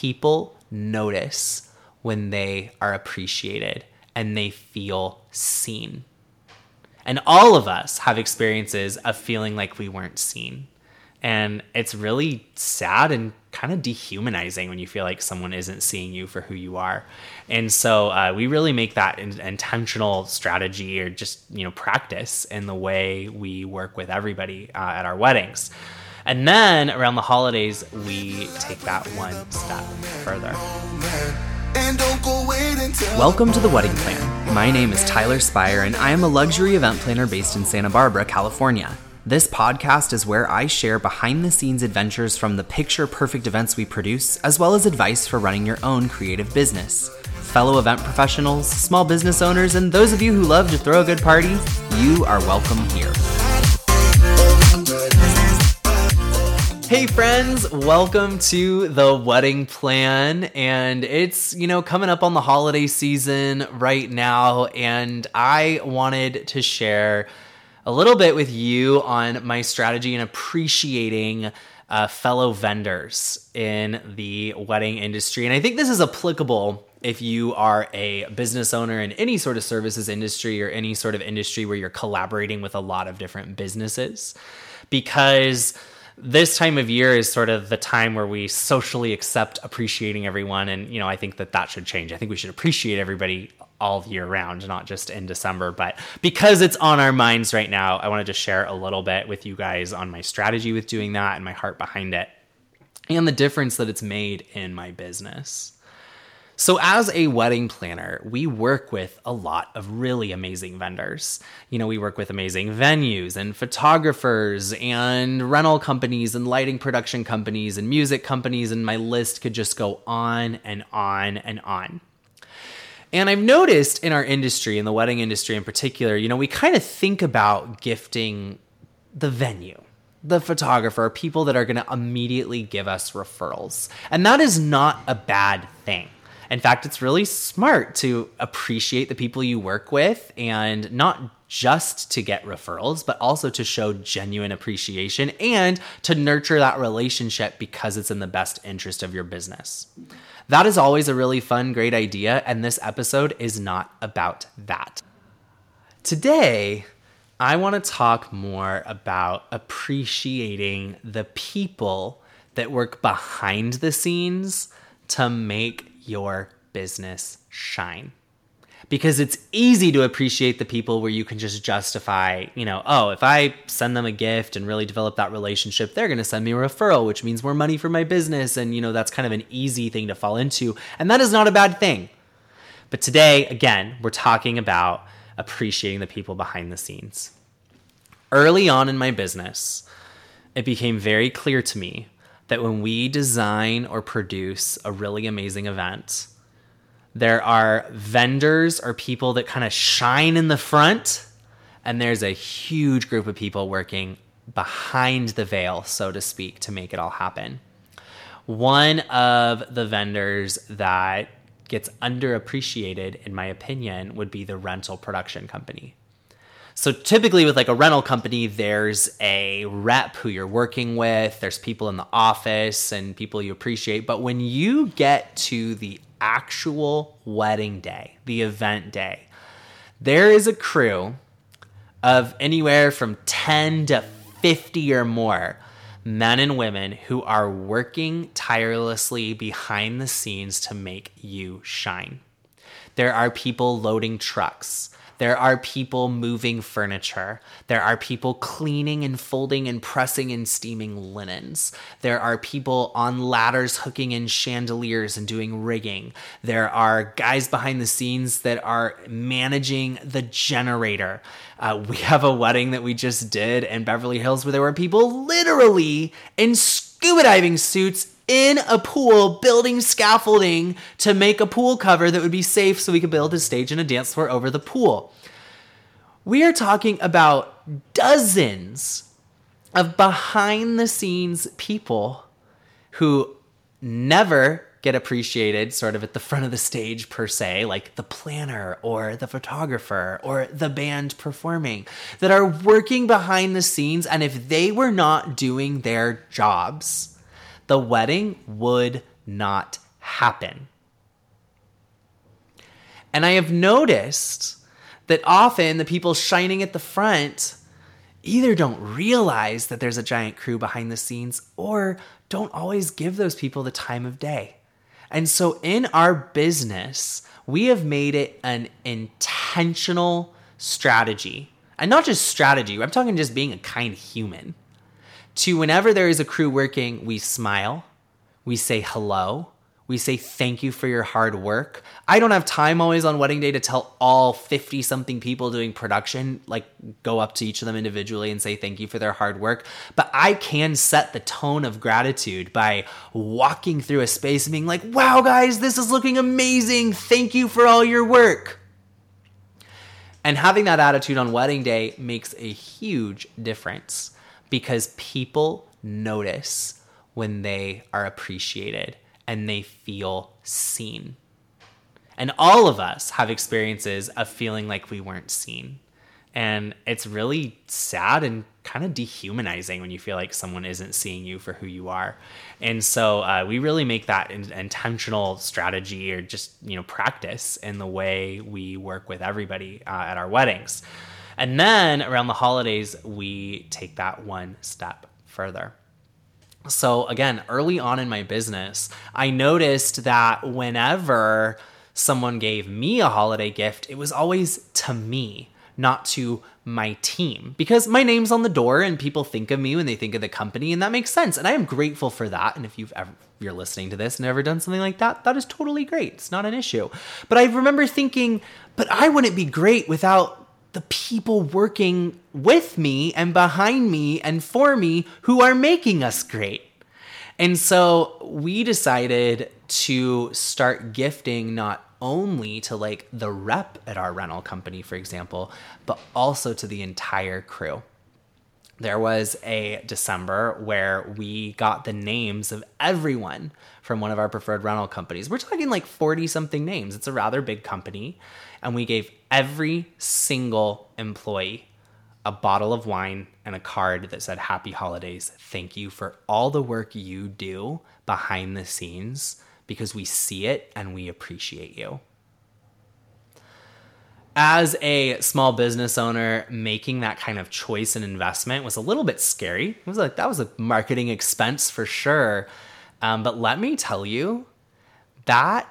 people notice when they are appreciated and they feel seen. And all of us have experiences of feeling like we weren't seen. And it's really sad and kind of dehumanizing when you feel like someone isn't seeing you for who you are. And so we really make that an intentional strategy or just, practice in the way we work with everybody at our weddings. And then around the holidays, we take that one step further. Welcome to The Wedding Plan. My name is Tyler Spire, and I am a luxury event planner based in Santa Barbara, California. This podcast is where I share behind-the-scenes adventures from the picture-perfect events we produce, as well as advice for running your own creative business. Fellow event professionals, small business owners, and those of you who love to throw a good party, you are welcome here. Hey friends, welcome to The Wedding Plan, and it's, coming up on the holiday season right now, and I wanted to share a little bit with you on my strategy in appreciating fellow vendors in the wedding industry. And I think this is applicable if you are a business owner in any sort of services industry or any sort of industry where you're collaborating with a lot of different businesses, because this time of year is sort of the time where we socially accept appreciating everyone. And, I think that should change. I think we should appreciate everybody all year round, not just in December. But because it's on our minds right now, I wanted to share a little bit with you guys on my strategy with doing that and my heart behind it and the difference that it's made in my business. So as a wedding planner, we work with a lot of really amazing vendors. We work with amazing venues and photographers and rental companies and lighting production companies and music companies, and my list could just go on and on and on. And I've noticed in our industry, in the wedding industry in particular, we kind of think about gifting the venue, the photographer, people that are going to immediately give us referrals. And that is not a bad thing. In fact, it's really smart to appreciate the people you work with, and not just to get referrals, but also to show genuine appreciation and to nurture that relationship because it's in the best interest of your business. That is always a really fun, great idea, and this episode is not about that. Today, I want to talk more about appreciating the people that work behind the scenes to make your business shine, because it's easy to appreciate the people where you can just justify, if I send them a gift and really develop that relationship, they're going to send me a referral, which means more money for my business. And, that's kind of an easy thing to fall into. And that is not a bad thing. But today, again, we're talking about appreciating the people behind the scenes. Early on in my business, it became very clear to me that when we design or produce a really amazing event, there are vendors or people that kind of shine in the front, and there's a huge group of people working behind the veil, so to speak, to make it all happen. One of the vendors that gets underappreciated, in my opinion, would be the rental production company. So typically with a rental company, there's a rep who you're working with, there's people in the office and people you appreciate. But when you get to the actual wedding day, the event day, there is a crew of anywhere from 10 to 50 or more men and women who are working tirelessly behind the scenes to make you shine. There are people loading trucks. There are people moving furniture. There are people cleaning and folding and pressing and steaming linens. There are people on ladders hooking in chandeliers and doing rigging. There are guys behind the scenes that are managing the generator. We have a wedding that we just did in Beverly Hills where there were people literally in scuba diving suits in a pool, building scaffolding to make a pool cover that would be safe so we could build a stage and a dance floor over the pool. We are talking about dozens of behind-the-scenes people who never get appreciated sort of at the front of the stage per se, like the planner or the photographer or the band performing, that are working behind the scenes, and if they were not doing their jobs, the wedding would not happen. And I have noticed that often the people shining at the front either don't realize that there's a giant crew behind the scenes or don't always give those people the time of day. And so in our business, we have made it an intentional strategy, and not just strategy, I'm talking just being a kind human, to whenever there is a crew working, we smile, we say hello, we say thank you for your hard work. I don't have time always on wedding day to tell all 50-something people doing production, like go up to each of them individually and say thank you for their hard work. But I can set the tone of gratitude by walking through a space and being like, wow, guys, this is looking amazing. Thank you for all your work. And having that attitude on wedding day makes a huge difference because people notice when they are appreciated. And they feel seen. And all of us have experiences of feeling like we weren't seen. And it's really sad and kind of dehumanizing when you feel like someone isn't seeing you for who you are. And so we really make that intentional strategy or just, practice in the way we work with everybody at our weddings. And then around the holidays, we take that one step further. So again, early on in my business, I noticed that whenever someone gave me a holiday gift, it was always to me, not to my team, because my name's on the door and people think of me when they think of the company, and that makes sense. And I am grateful for that. And if you're listening to this and ever done something like that, that is totally great. It's not an issue. But I remember thinking, but I wouldn't be great without the people working with me and behind me and for me who are making us great. And so we decided to start gifting not only to like the rep at our rental company, for example, but also to the entire crew. There was a December where we got the names of everyone from one of our preferred rental companies. We're talking like 40-something names. It's a rather big company. And we gave every single employee a bottle of wine and a card that said, Happy Holidays. Thank you for all the work you do behind the scenes because we see it and we appreciate you. As a small business owner, making that kind of choice and investment was a little bit scary. It was like, that was a marketing expense for sure. But let me tell you, that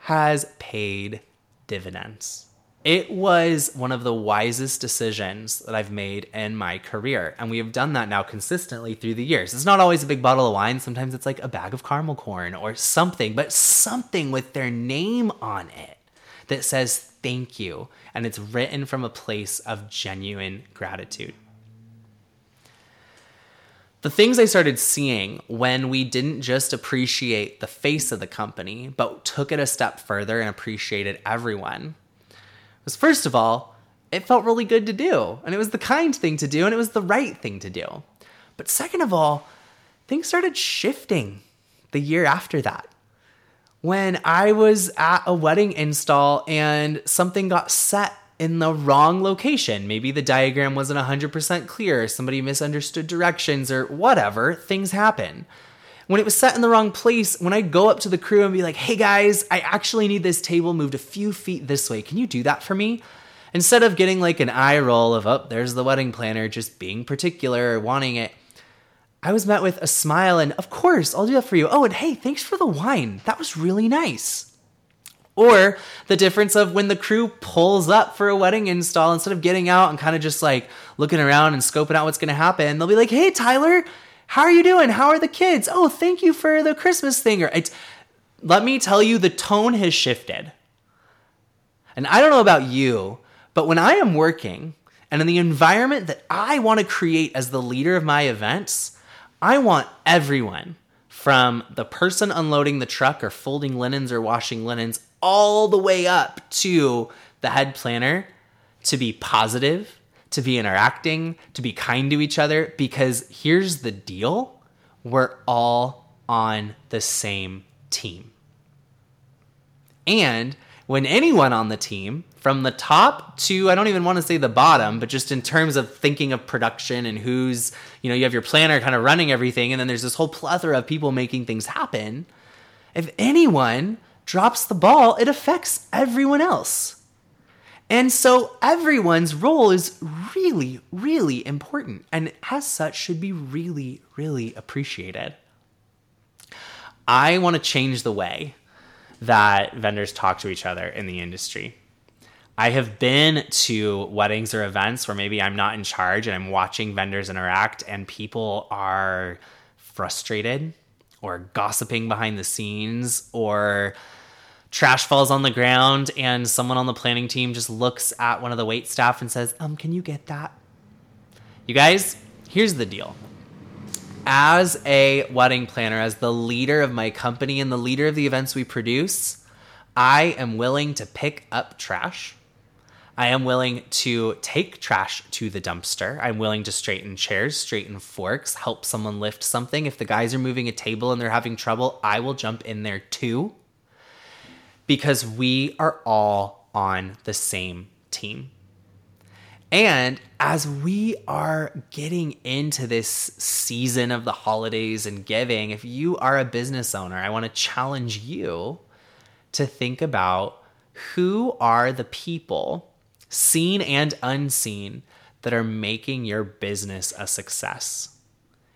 has paid dividends. It was one of the wisest decisions that I've made in my career. And we have done that now consistently through the years. It's not always a big bottle of wine. Sometimes it's like a bag of caramel corn or something, but something with their name on it that says thank you. And it's written from a place of genuine gratitude. The things I started seeing when we didn't just appreciate the face of the company, but took it a step further and appreciated everyone was, first of all, it felt really good to do, and it was the kind thing to do, and it was the right thing to do. But second of all, things started shifting the year after that. When I was at a wedding install and something got set in the wrong location. Maybe the diagram wasn't 100% clear. Somebody misunderstood directions or whatever. Things happen. When it was set in the wrong place, when I go up to the crew and be like, hey guys, I actually need this table moved a few feet this way. Can you do that for me? Instead of getting like an eye roll of, oh, there's the wedding planner just being particular, wanting it. I was met with a smile and of course, I'll do that for you. Oh, and hey, thanks for the wine. That was really nice. Or the difference of when the crew pulls up for a wedding install, instead of getting out and kind of just like looking around and scoping out what's going to happen, they'll be like, hey, Tyler, how are you doing? How are the kids? Oh, thank you for the Christmas thing. Or let me tell you, the tone has shifted. And I don't know about you, but when I am working and in the environment that I want to create as the leader of my events, I want everyone from the person unloading the truck or folding linens or washing linens all the way up to the head planner to be positive, to be interacting, to be kind to each other, because here's the deal, we're all on the same team. And when anyone on the team, from the top to, I don't even want to say the bottom, but just in terms of thinking of production and who's, you have your planner kind of running everything, and then there's this whole plethora of people making things happen. If anyone drops the ball, it affects everyone else. And so everyone's role is really, really important, and as such should be really, really appreciated. I want to change the way that vendors talk to each other in the industry. I have been to weddings or events where maybe I'm not in charge and I'm watching vendors interact and people are frustrated or gossiping behind the scenes, or trash falls on the ground and someone on the planning team just looks at one of the wait staff and says, can you get that? You guys, here's the deal. As a wedding planner, as the leader of my company and the leader of the events we produce, I am willing to pick up trash. I am willing to take trash to the dumpster. I'm willing to straighten chairs, straighten forks, help someone lift something. If the guys are moving a table and they're having trouble, I will jump in there too. Because we are all on the same team. And as we are getting into this season of the holidays and giving, if you are a business owner, I want to challenge you to think about who are the people, seen and unseen, that are making your business a success.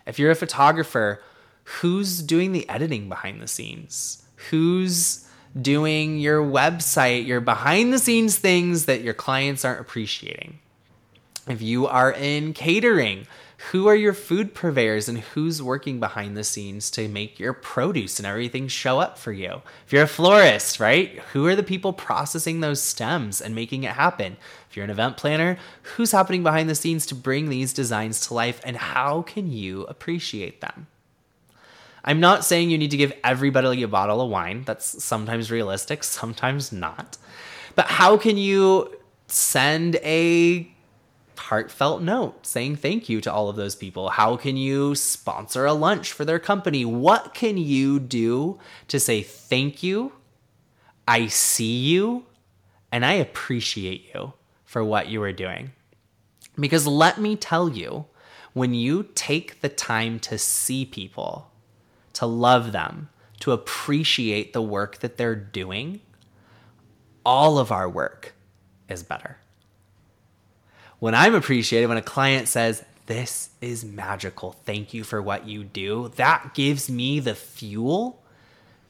If you're a photographer, who's doing the editing behind the scenes? Who's doing your website, your behind the scenes things that your clients aren't appreciating? If you are in catering, who are your food purveyors and who's working behind the scenes to make your produce and everything show up for you? If you're a florist, right? Who are the people processing those stems and making it happen? If you're an event planner, who's happening behind the scenes to bring these designs to life, and how can you appreciate them? I'm not saying you need to give everybody a bottle of wine. That's sometimes realistic, sometimes not. But how can you send a heartfelt note saying thank you to all of those people? How can you sponsor a lunch for their company? What can you do to say thank you, I see you, and I appreciate you for what you are doing? Because let me tell you, when you take the time to see people, to love them, to appreciate the work that they're doing, all of our work is better. When I'm appreciated, when a client says, this is magical, thank you for what you do, that gives me the fuel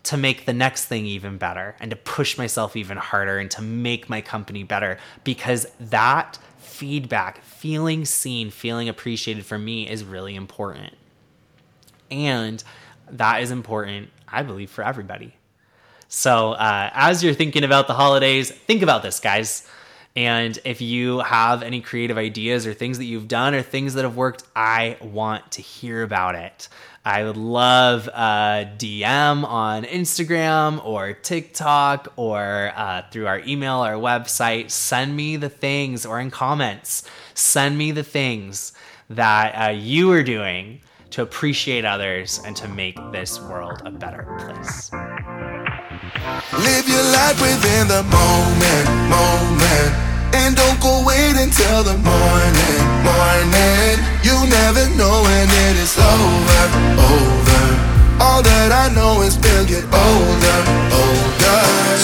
to make the next thing even better and to push myself even harder and to make my company better, because that feedback, feeling seen, feeling appreciated for me is really important. And that is important, I believe, for everybody. So as you're thinking about the holidays, think about this, guys. And if you have any creative ideas or things that you've done or things that have worked, I want to hear about it. I would love a DM on Instagram or TikTok or through our email or website. Send me the things, or in comments, send me the things that you are doing to appreciate others and to make this world a better place. Live your life within the moment. And don't go wait until the morning. You never know when it is over. All that I know is we'll get older.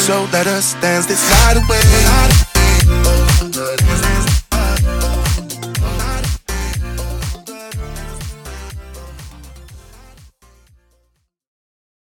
So let us dance this night away.